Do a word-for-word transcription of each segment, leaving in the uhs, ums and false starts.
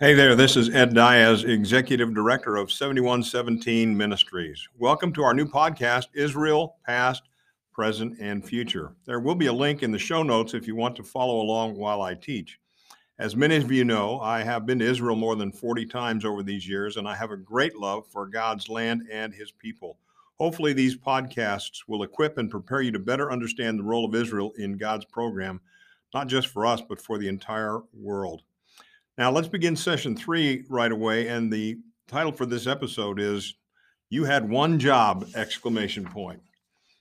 Hey there, this is Ed Diaz, Executive Director of seventy-one seventeen Ministries. Welcome to our new podcast, Israel, Past, Present, and Future. There will be a link in the show notes if you want to follow along while I teach. As many of you know, I have been to Israel more than forty times over these years, and I have a great love for God's land and His people. Hopefully, these podcasts will equip and prepare you to better understand the role of Israel in God's program, not just for us, but for the entire world. Now, let's begin session three right away, and the title for this episode is, You Had One Job, exclamation point.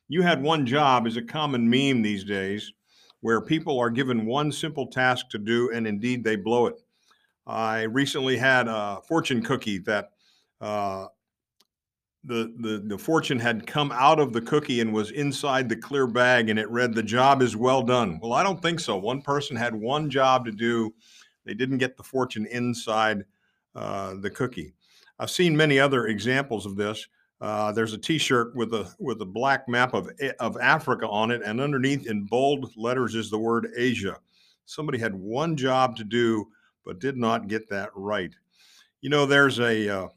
You Had One Job is a common meme these days where people are given one simple task to do, and indeed they blow it. I recently had a fortune cookie that uh, the, the, the fortune had come out of the cookie and was inside the clear bag, and it read, the job is well done. Well, I don't think so. One person had one job to do. They didn't get the fortune inside uh, the cookie. I've seen many other examples of this. Uh, there's a T-shirt with a with a black map of of Africa on it, and underneath in bold letters is the word Asia. Somebody had one job to do, but did not get that right. You know, there's a uh,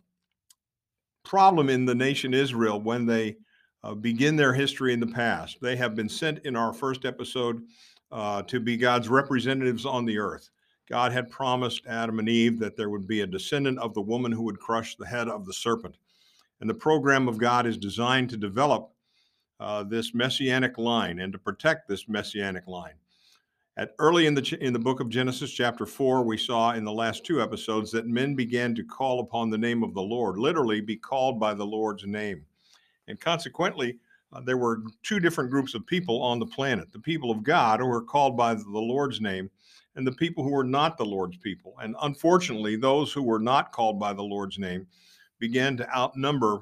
problem in the nation Israel when they uh, begin their history in the past. They have been sent in our first episode uh, to be God's representatives on the earth. God had promised Adam and Eve that there would be a descendant of the woman who would crush the head of the serpent. And the program of God is designed to develop uh, this messianic line and to protect this messianic line. At early in the, in the book of Genesis, chapter four, we saw in the last two episodes that men began to call upon the name of the Lord, literally be called by the Lord's name. And consequently, uh, there were two different groups of people on the planet. The people of God who were called by the Lord's name, and the people who were not the Lord's people. And unfortunately, those who were not called by the Lord's name began to outnumber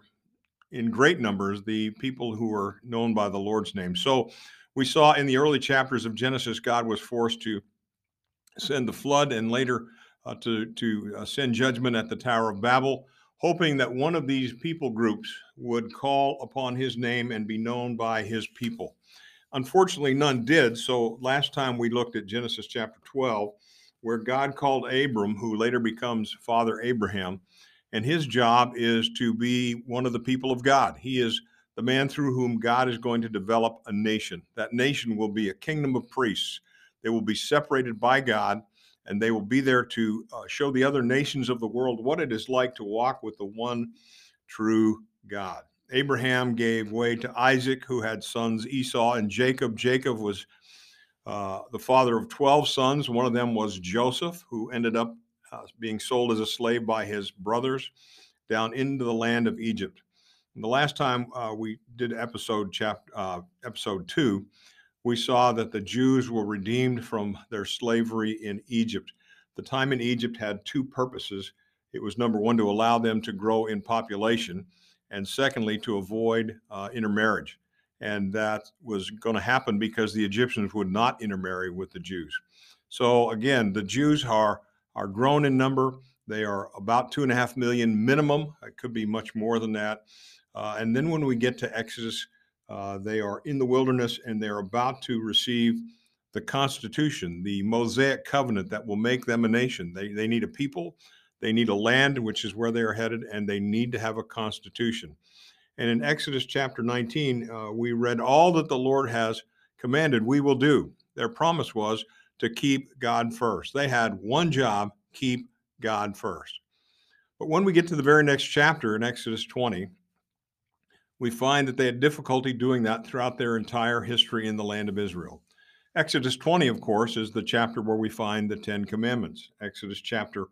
in great numbers the people who were known by the Lord's name. So we saw in the early chapters of Genesis, God was forced to send the flood and later uh, to, to uh, send judgment at the Tower of Babel, hoping that one of these people groups would call upon his name and be known by his people. Unfortunately, none did. So last time we looked at Genesis chapter twelve, where God called Abram, who later becomes Father Abraham, and his job is to be one of the people of God. He is the man through whom God is going to develop a nation. That nation will be a kingdom of priests. They will be separated by God, and they will be there to uh, show the other nations of the world what it is like to walk with the one true God. Abraham gave way to Isaac, who had sons Esau and Jacob. Jacob was uh, the father of twelve sons. One of them was Joseph, who ended up uh, being sold as a slave by his brothers down into the land of Egypt. And the last time uh, we did episode chapter uh, episode two, we saw that the Jews were redeemed from their slavery in Egypt. The time in Egypt had two purposes. It was, number one, to allow them to grow in population, and secondly, to avoid uh, intermarriage. And that was going to happen because the Egyptians would not intermarry with the Jews. So again, the Jews are, are grown in number. They are about two and a half million minimum. It could be much more than that. Uh, and then when we get to Exodus, uh, they are in the wilderness and they're about to receive the Constitution, the Mosaic Covenant that will make them a nation. They, they need a people. They need a land, which is where they are headed, and they need to have a constitution. And in Exodus chapter nineteen, uh, we read, all that the Lord has commanded, we will do. Their promise was to keep God first. They had one job, keep God first. But when we get to the very next chapter in Exodus twenty, we find that they had difficulty doing that throughout their entire history in the land of Israel. Exodus twenty, of course, is the chapter where we find the Ten Commandments. Exodus chapter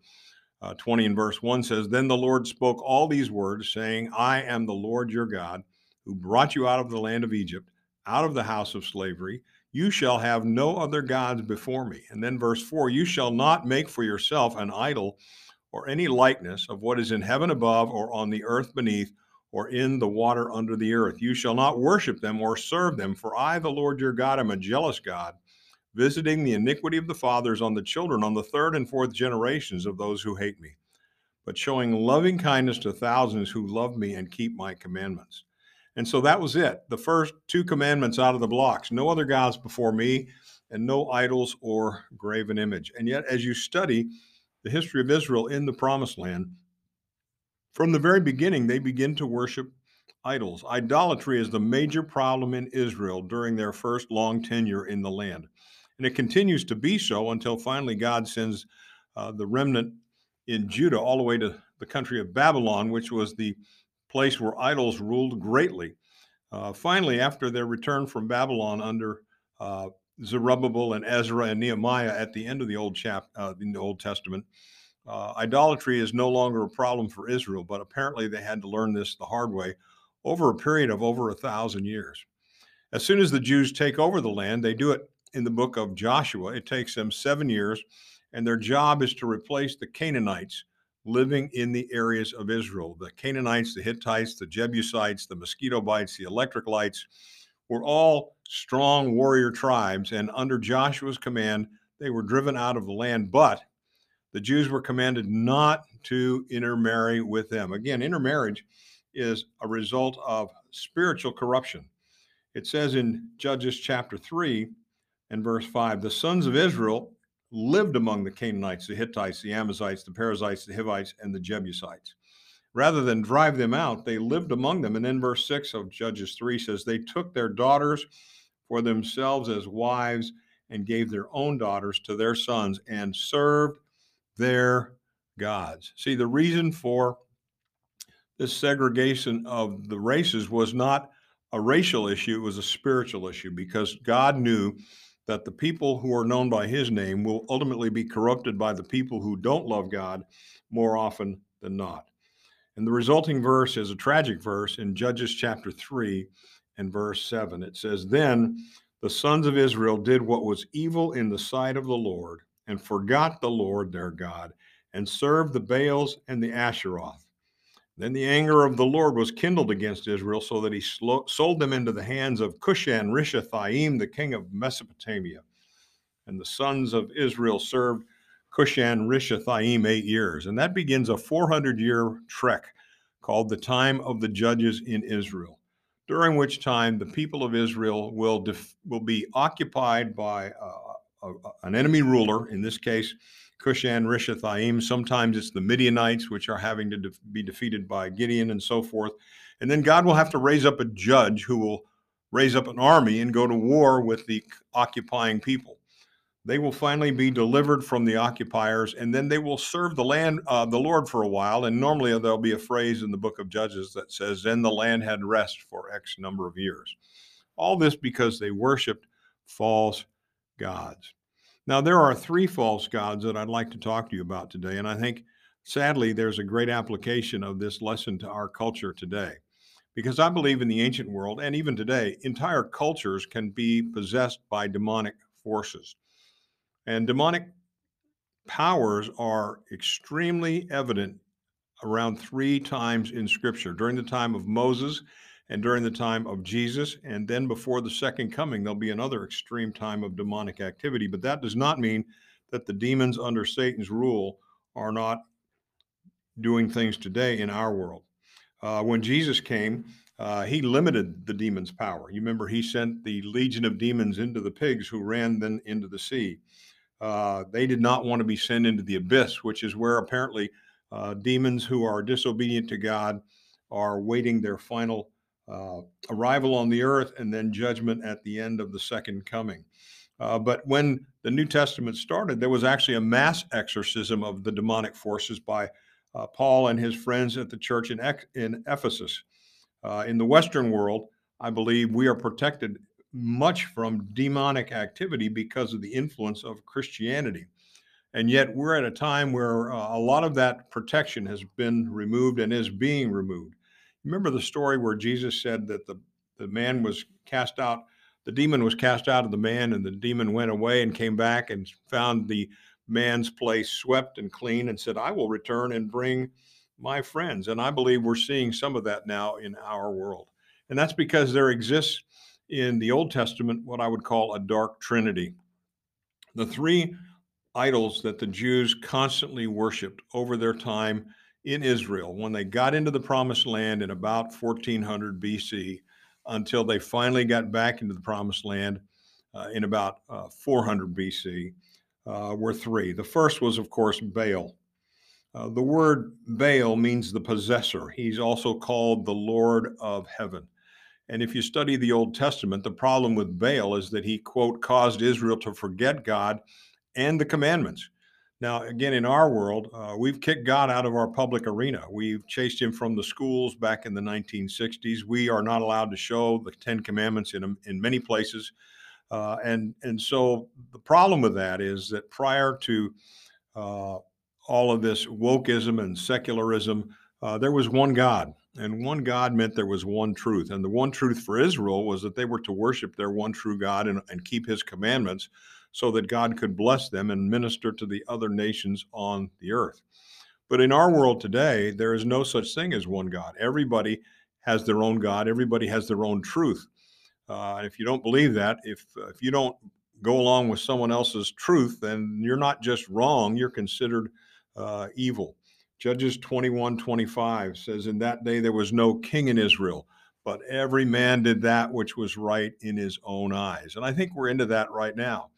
Uh, twenty and verse one says, Then the Lord spoke all these words, saying, I am the Lord your God, who brought you out of the land of Egypt, out of the house of slavery. You shall have no other gods before me. And then verse four, you shall not make for yourself an idol or any likeness of what is in heaven above or on the earth beneath or in the water under the earth. You shall not worship them or serve them, for I, the Lord your God, am a jealous God, visiting the iniquity of the fathers on the children, on the third and fourth generations of those who hate me, but showing loving kindness to thousands who love me and keep my commandments. And so that was it. The first two commandments out of the blocks, no other gods before me and no idols or graven image. And yet, as you study the history of Israel in the Promised Land, from the very beginning, they begin to worship idols. Idolatry is the major problem in Israel during their first long tenure in the land. And it continues to be so until finally God sends uh, the remnant in Judah all the way to the country of Babylon, which was the place where idols ruled greatly. Uh, finally, after their return from Babylon under uh, Zerubbabel and Ezra and Nehemiah at the end of the Old, chap- uh, in the Old Testament, uh, idolatry is no longer a problem for Israel, but apparently they had to learn this the hard way over a period of over a thousand years. As soon as the Jews take over the land, they do it in the book of Joshua. It takes them seven years, and their job is to replace the Canaanites living in the areas of Israel. The Canaanites, the Hittites, the Jebusites, the mosquito bites, the electric lights were all strong warrior tribes, and under Joshua's command, they were driven out of the land, but the Jews were commanded not to intermarry with them. Again, intermarriage is a result of spiritual corruption. It says in Judges chapter three and verse five, the sons of Israel lived among the Canaanites, the Hittites, the Amazites, the Perizzites, the Hivites, and the Jebusites. Rather than drive them out, they lived among them. And then verse six of Judges three says, they took their daughters for themselves as wives and gave their own daughters to their sons and served their gods. See, the reason for this segregation of the races was not a racial issue, it was a spiritual issue, because God knew that the people who are known by his name will ultimately be corrupted by the people who don't love God more often than not. And the resulting verse is a tragic verse in Judges chapter three and verse seven. It says, then the sons of Israel did what was evil in the sight of the Lord and forgot the Lord their God and served the Baals and the Ashtaroth. Then the anger of the Lord was kindled against Israel, so that he sold them into the hands of Cushan-Rishathaim, the king of Mesopotamia. And the sons of Israel served Cushan-Rishathaim eight years. And that begins a four hundred year trek called the time of the judges in Israel, during which time the people of Israel will, def- will be occupied by uh, a, an enemy ruler, in this case, Cushan-Rishathaim. Sometimes it's the Midianites, which are having to de- be defeated by Gideon and so forth. And then God will have to raise up a judge who will raise up an army and go to war with the occupying people. They will finally be delivered from the occupiers, and then they will serve the land, uh, the Lord for a while. And normally there'll be a phrase in the book of Judges that says, then the land had rest for X number of years. All this because they worshiped false gods. Now, there are three false gods that I'd like to talk to you about today, and I think, sadly, there's a great application of this lesson to our culture today, because I believe in the ancient world, and even today, entire cultures can be possessed by demonic forces, and demonic powers are extremely evident around three times in Scripture, during the time of Moses and during the time of Jesus, and then before the second coming, there'll be another extreme time of demonic activity. But that does not mean that the demons under Satan's rule are not doing things today in our world. Uh, when Jesus came, uh, he limited the demons' power. You remember he sent the legion of demons into the pigs who ran then into the sea. Uh, they did not want to be sent into the abyss, which is where apparently uh, demons who are disobedient to God are waiting their final Uh, arrival on the earth, and then judgment at the end of the second coming. Uh, but when the New Testament started, there was actually a mass exorcism of the demonic forces by uh, Paul and his friends at the church in, in Ephesus. Uh, in the Western world, I believe we are protected much from demonic activity because of the influence of Christianity. And yet we're at a time where uh, a lot of that protection has been removed and is being removed. Remember the story where Jesus said that the, the man was cast out, the demon was cast out of the man, and the demon went away and came back and found the man's place swept and clean and said, I will return and bring my friends. And I believe we're seeing some of that now in our world. And that's because there exists in the Old Testament what I would call a dark trinity. The three idols that the Jews constantly worshiped over their time in Israel, when they got into the Promised Land in about fourteen hundred B C, until they finally got back into the Promised Land uh, in about uh, four hundred B C, uh, were three. The first was, of course, Baal. Uh, the word Baal means the possessor. He's also called the Lord of Heaven. And if you study the Old Testament, the problem with Baal is that he, quote, caused Israel to forget God and the commandments. Now, again, in our world, uh, we've kicked God out of our public arena. We've chased him from the schools back in the nineteen sixties. We are not allowed to show the Ten Commandments in, in many places. Uh, and, and so the problem with that is that prior to uh, all of this wokeism and secularism, uh, there was one God. And one God meant there was one truth. And the one truth for Israel was that they were to worship their one true God and, and keep his commandments, so that God could bless them and minister to the other nations on the earth. But in our world today, there is no such thing as one God. Everybody has their own God. Everybody has their own truth. Uh, if you don't believe that, if if you don't go along with someone else's truth, then you're not just wrong, you're considered uh, evil. Judges twenty-one twenty-five says, "In that day there was no king in Israel, but every man did that which was right in his own eyes." And I think we're into that right now.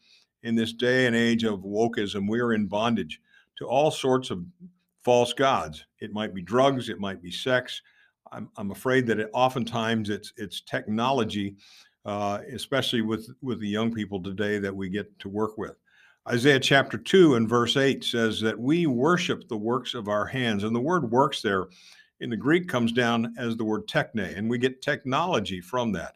In this day and age of wokeism, we are in bondage to all sorts of false gods. It might be drugs, it might be sex. I'm, I'm afraid that it, oftentimes it's it's technology, uh, especially with, with the young people today that we get to work with. Isaiah chapter two and verse eight says that we worship the works of our hands. And the word works there in the Greek comes down as the word techne, and we get technology from that.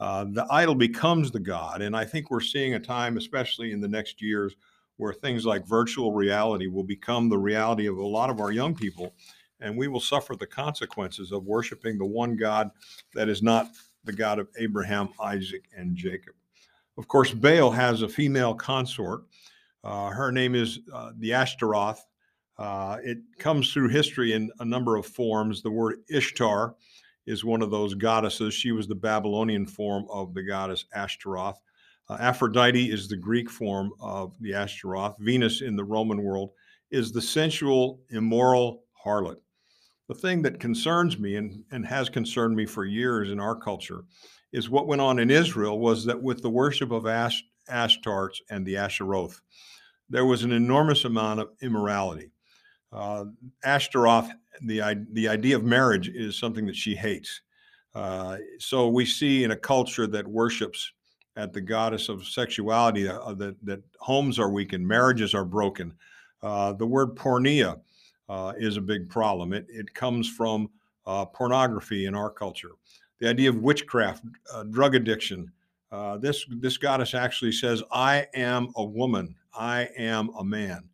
Uh, the idol becomes the God, and I think we're seeing a time, especially in the next years, where things like virtual reality will become the reality of a lot of our young people, and we will suffer the consequences of worshiping the one God that is not the God of Abraham, Isaac, and Jacob. Of course, Baal has a female consort. Uh, her name is uh, the Ashtaroth. Uh, it comes through history in a number of forms. The word Ishtar is one of those goddesses. She was the Babylonian form of the goddess Ashtaroth. Uh, Aphrodite is the Greek form of the Ashtaroth. Venus in the Roman world is the sensual, immoral harlot. The thing that concerns me and, and has concerned me for years in our culture is what went on in Israel was that with the worship of Ash, Ashtarts and the Asheroth, there was an enormous amount of immorality. Uh, Ashtaroth, the, the idea of marriage is something that she hates. Uh, so we see in a culture that worships at the goddess of sexuality, uh, that, that homes are weakened, marriages are broken. Uh, the word pornea uh, is a big problem. It, it comes from uh, pornography in our culture. The idea of witchcraft, uh, drug addiction. Uh, this, this goddess actually says, "I am a woman, I am a man."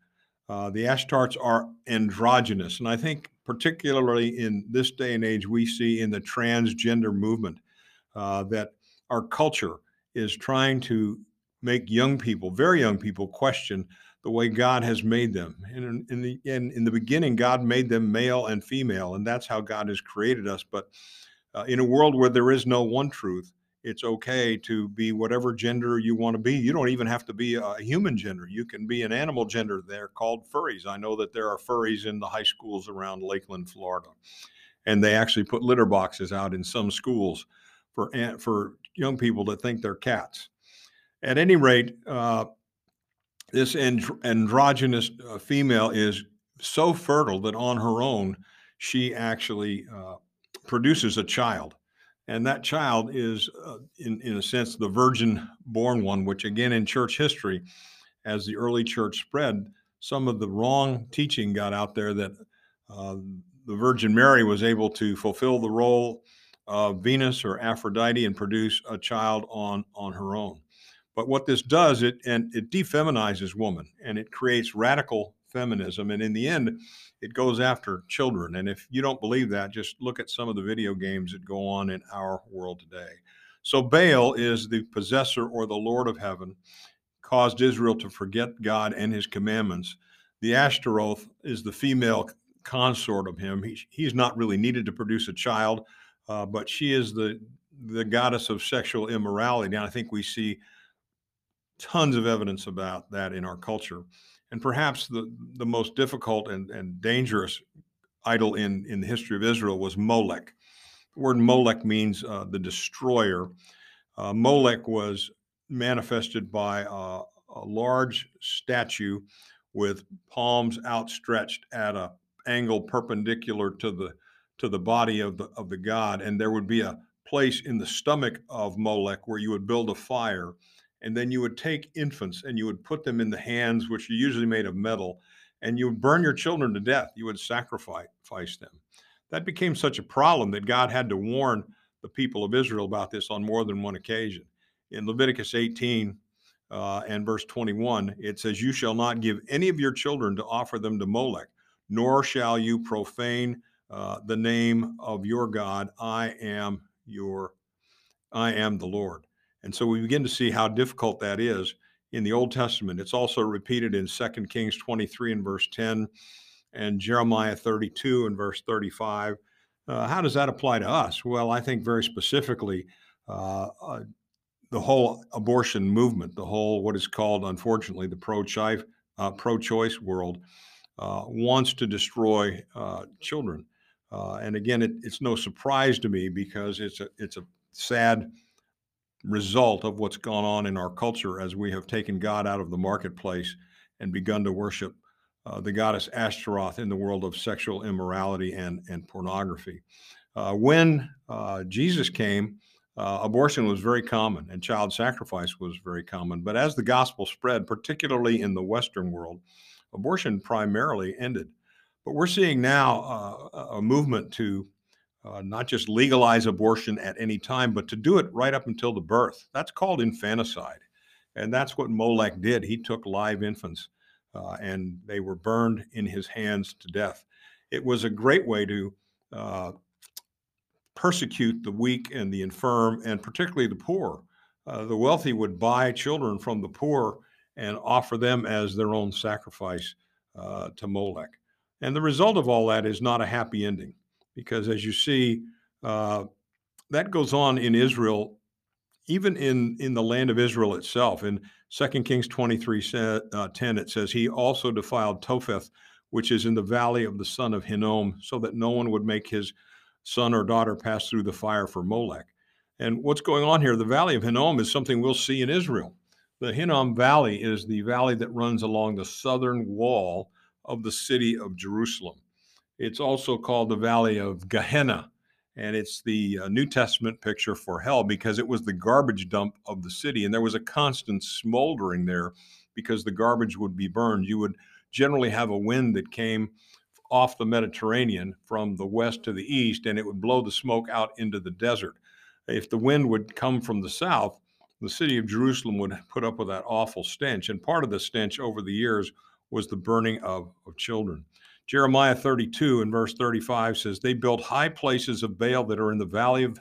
Uh, the Ashtarts are androgynous, and I think particularly in this day and age, we see in the transgender movement uh, that our culture is trying to make young people, very young people, question the way God has made them. And in, in the in, in the beginning, God made them male and female, and that's how God has created us. But uh, in a world where there is no one truth, it's okay to be whatever gender you want to be. You don't even have to be a human gender. You can be an animal gender. They're called furries. I know that there are furries in the high schools around Lakeland, Florida, and they actually put litter boxes out in some schools for for young people to think they're cats. At any rate, uh, this andro- androgynous uh, female is so fertile that on her own, she actually uh, produces a child. And that child is, uh, in, in a sense, the virgin-born one, which, again, in church history, as the early church spread, some of the wrong teaching got out there that uh, the Virgin Mary was able to fulfill the role of Venus or Aphrodite and produce a child on, on her own. But what this does, it, and it defeminizes woman, and it creates radical feminism. And in the end, it goes after children. And if you don't believe that, just look at some of the video games that go on in our world today. So Baal is the possessor or the Lord of heaven, caused Israel to forget God and his commandments. The Ashtaroth is the female consort of him. He, he's not really needed to produce a child, uh, but she is the, the goddess of sexual immorality. And I think we see tons of evidence about that in our culture. And perhaps the, the most difficult and, and dangerous idol in, in the history of Israel was Molech. The word Molech means uh, the destroyer. Uh, Molech was manifested by uh, a large statue with palms outstretched at an angle perpendicular to the to the body of the of the god, and there would be a place in the stomach of Molech where you would build a fire, and then you would take infants and you would put them in the hands, which are usually made of metal, and you would burn your children to death. You would sacrifice them. That became such a problem that God had to warn the people of Israel about this on more than one occasion. In Leviticus eighteen uh, and verse twenty-one, it says, "You shall not give any of your children to offer them to Molech, nor shall you profane uh, the name of your God. I am your, I am the Lord." And so we begin to see how difficult that is in the Old Testament. It's also repeated in Second Kings twenty-three and verse ten and Jeremiah thirty-two and verse thirty-five. Uh, how does that apply to us? Well, I think very specifically, uh, uh, the whole abortion movement, the whole what is called, unfortunately, the pro-choice uh, pro-choice world uh, wants to destroy uh, children. Uh, and again, it, it's no surprise to me because it's a it's a sad result of what's gone on in our culture as we have taken God out of the marketplace and begun to worship Uh, the goddess Ashtaroth in the world of sexual immorality and, and pornography. Uh, when uh, Jesus came, uh, abortion was very common and child sacrifice was very common. But as the gospel spread, particularly in the Western world, abortion primarily ended. But we're seeing now uh, a movement to uh, not just legalize abortion at any time, but to do it right up until the birth. That's called infanticide. And that's what Molech did. He took live infants. Uh, and they were burned in his hands to death. It was a great way to uh, persecute the weak and the infirm, and particularly the poor. Uh, the wealthy would buy children from the poor and offer them as their own sacrifice uh, to Molech. And the result of all that is not a happy ending, because as you see, uh, that goes on in Israel, even in, in the land of Israel itself. In Second Kings twenty-three ten, it says, "He also defiled Topheth, which is in the valley of the son of Hinnom, so that no one would make his son or daughter pass through the fire for Molech." And what's going on here, the valley of Hinnom is something we'll see in Israel. The Hinnom Valley is the valley that runs along the southern wall of the city of Jerusalem. It's also called the valley of Gehenna. And it's the New Testament picture for hell, because it was the garbage dump of the city. And there was a constant smoldering there because the garbage would be burned. You would generally have a wind that came off the Mediterranean from the west to the east, and it would blow the smoke out into the desert. If the wind would come from the south, the city of Jerusalem would put up with that awful stench. And part of the stench over the years was the burning of, of children. Jeremiah thirty-two and verse thirty-five says, "They built high places of Baal that are in the valley of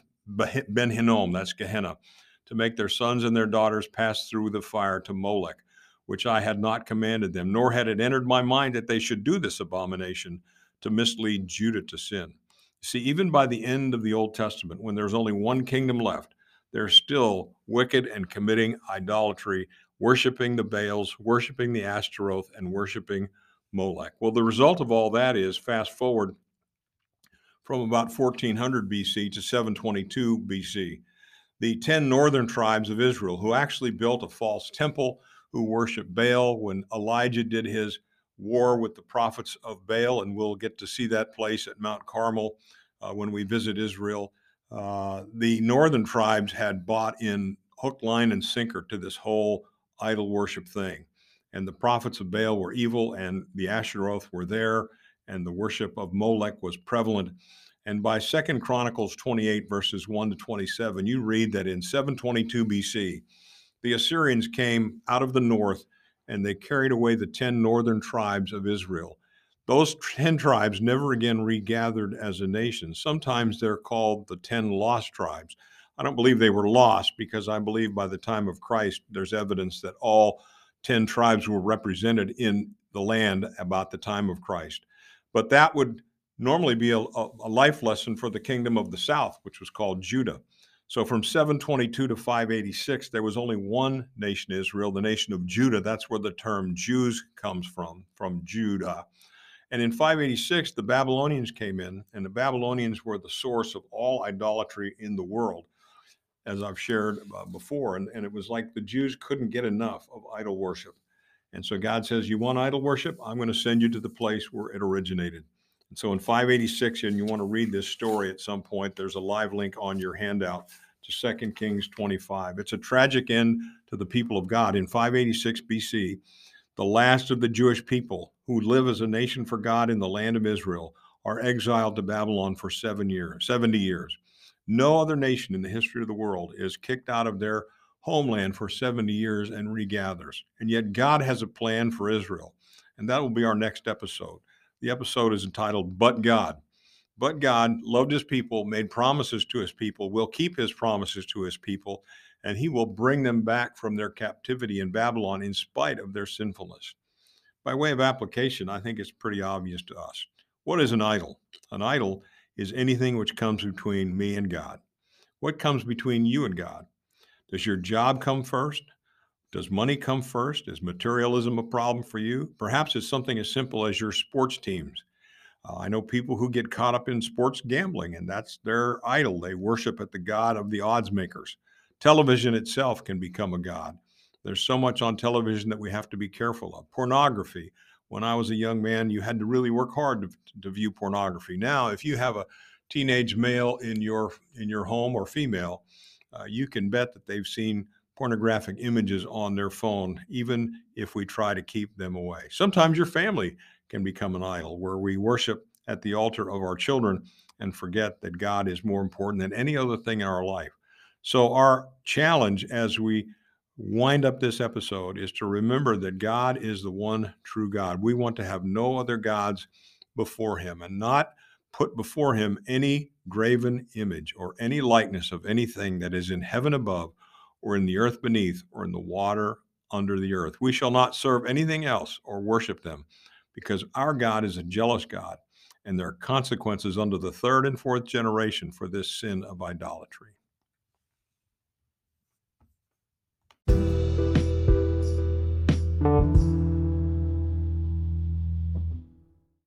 Ben Hinnom," that's Gehenna, "to make their sons and their daughters pass through the fire to Molech, which I had not commanded them, nor had it entered my mind that they should do this abomination to mislead Judah to sin." See, even by the end of the Old Testament, when there's only one kingdom left, they're still wicked and committing idolatry, worshiping the Baals, worshiping the Ashtaroth, and worshiping Molech. Well, the result of all that is, fast forward from about fourteen hundred B C to seven twenty-two B C, the ten northern tribes of Israel, who actually built a false temple, who worshiped Baal when Elijah did his war with the prophets of Baal, and we'll get to see that place at Mount Carmel uh, when we visit Israel. Uh, the northern tribes had bought in hook, line, and sinker to this whole idol worship thing. And the prophets of Baal were evil, and the Ashtaroth were there, and the worship of Molech was prevalent. And by Second Chronicles twenty-eight, verses one to twenty-seven, you read that in seven twenty-two B C, the Assyrians came out of the north, and they carried away the ten northern tribes of Israel. Those ten tribes never again regathered as a nation. Sometimes they're called the ten lost tribes. I don't believe they were lost, because I believe by the time of Christ, there's evidence that all ten tribes were represented in the land about the time of Christ. But that would normally be a, a life lesson for the kingdom of the south, which was called Judah. So from seven twenty-two to five eighty-six, there was only one nation, Israel, the nation of Judah. That's where the term Jews comes from, from Judah. And in five eighty-six, the Babylonians came in, and the Babylonians were the source of all idolatry in the world. as I've shared uh, before. And, and it was like the Jews couldn't get enough of idol worship. And so God says, you want idol worship? I'm going to send you to the place where it originated. And so in five eighty-six, and you want to read this story at some point, there's a live link on your handout to Second Kings twenty-five. It's a tragic end to the people of God. In five eighty-six B C, the last of the Jewish people who live as a nation for God in the land of Israel are exiled to Babylon for seven years, seventy years. No other nation in the history of the world is kicked out of their homeland for seventy years and regathers. And yet God has a plan for Israel. And that will be our next episode. The episode is entitled, But God. But God loved his people, made promises to his people, will keep his promises to his people, and he will bring them back from their captivity in Babylon in spite of their sinfulness. By way of application, I think it's pretty obvious to us. What is an idol? An idol is anything which comes between me and God. What comes between you and God? Does your job come first? Does money come first? Is materialism a problem for you? Perhaps it's something as simple as your sports teams. Uh, I know people who get caught up in sports gambling, and that's their idol. They worship at the god of the odds makers. Television itself can become a god. There's so much on television that we have to be careful of. Pornography. When I was a young man, you had to really work hard to, to view pornography. Now, if you have a teenage male in your in your home or female, uh, you can bet that they've seen pornographic images on their phone, even if we try to keep them away. Sometimes your family can become an idol where we worship at the altar of our children and forget that God is more important than any other thing in our life. So our challenge as we wind up this episode is to remember that God is the one true God. We want to have no other gods before him and not put before him any graven image or any likeness of anything that is in heaven above or in the earth beneath, or in the water under the earth. We shall not serve anything else or worship them, because our God is a jealous God, and there are consequences under the third and fourth generation for this sin of idolatry.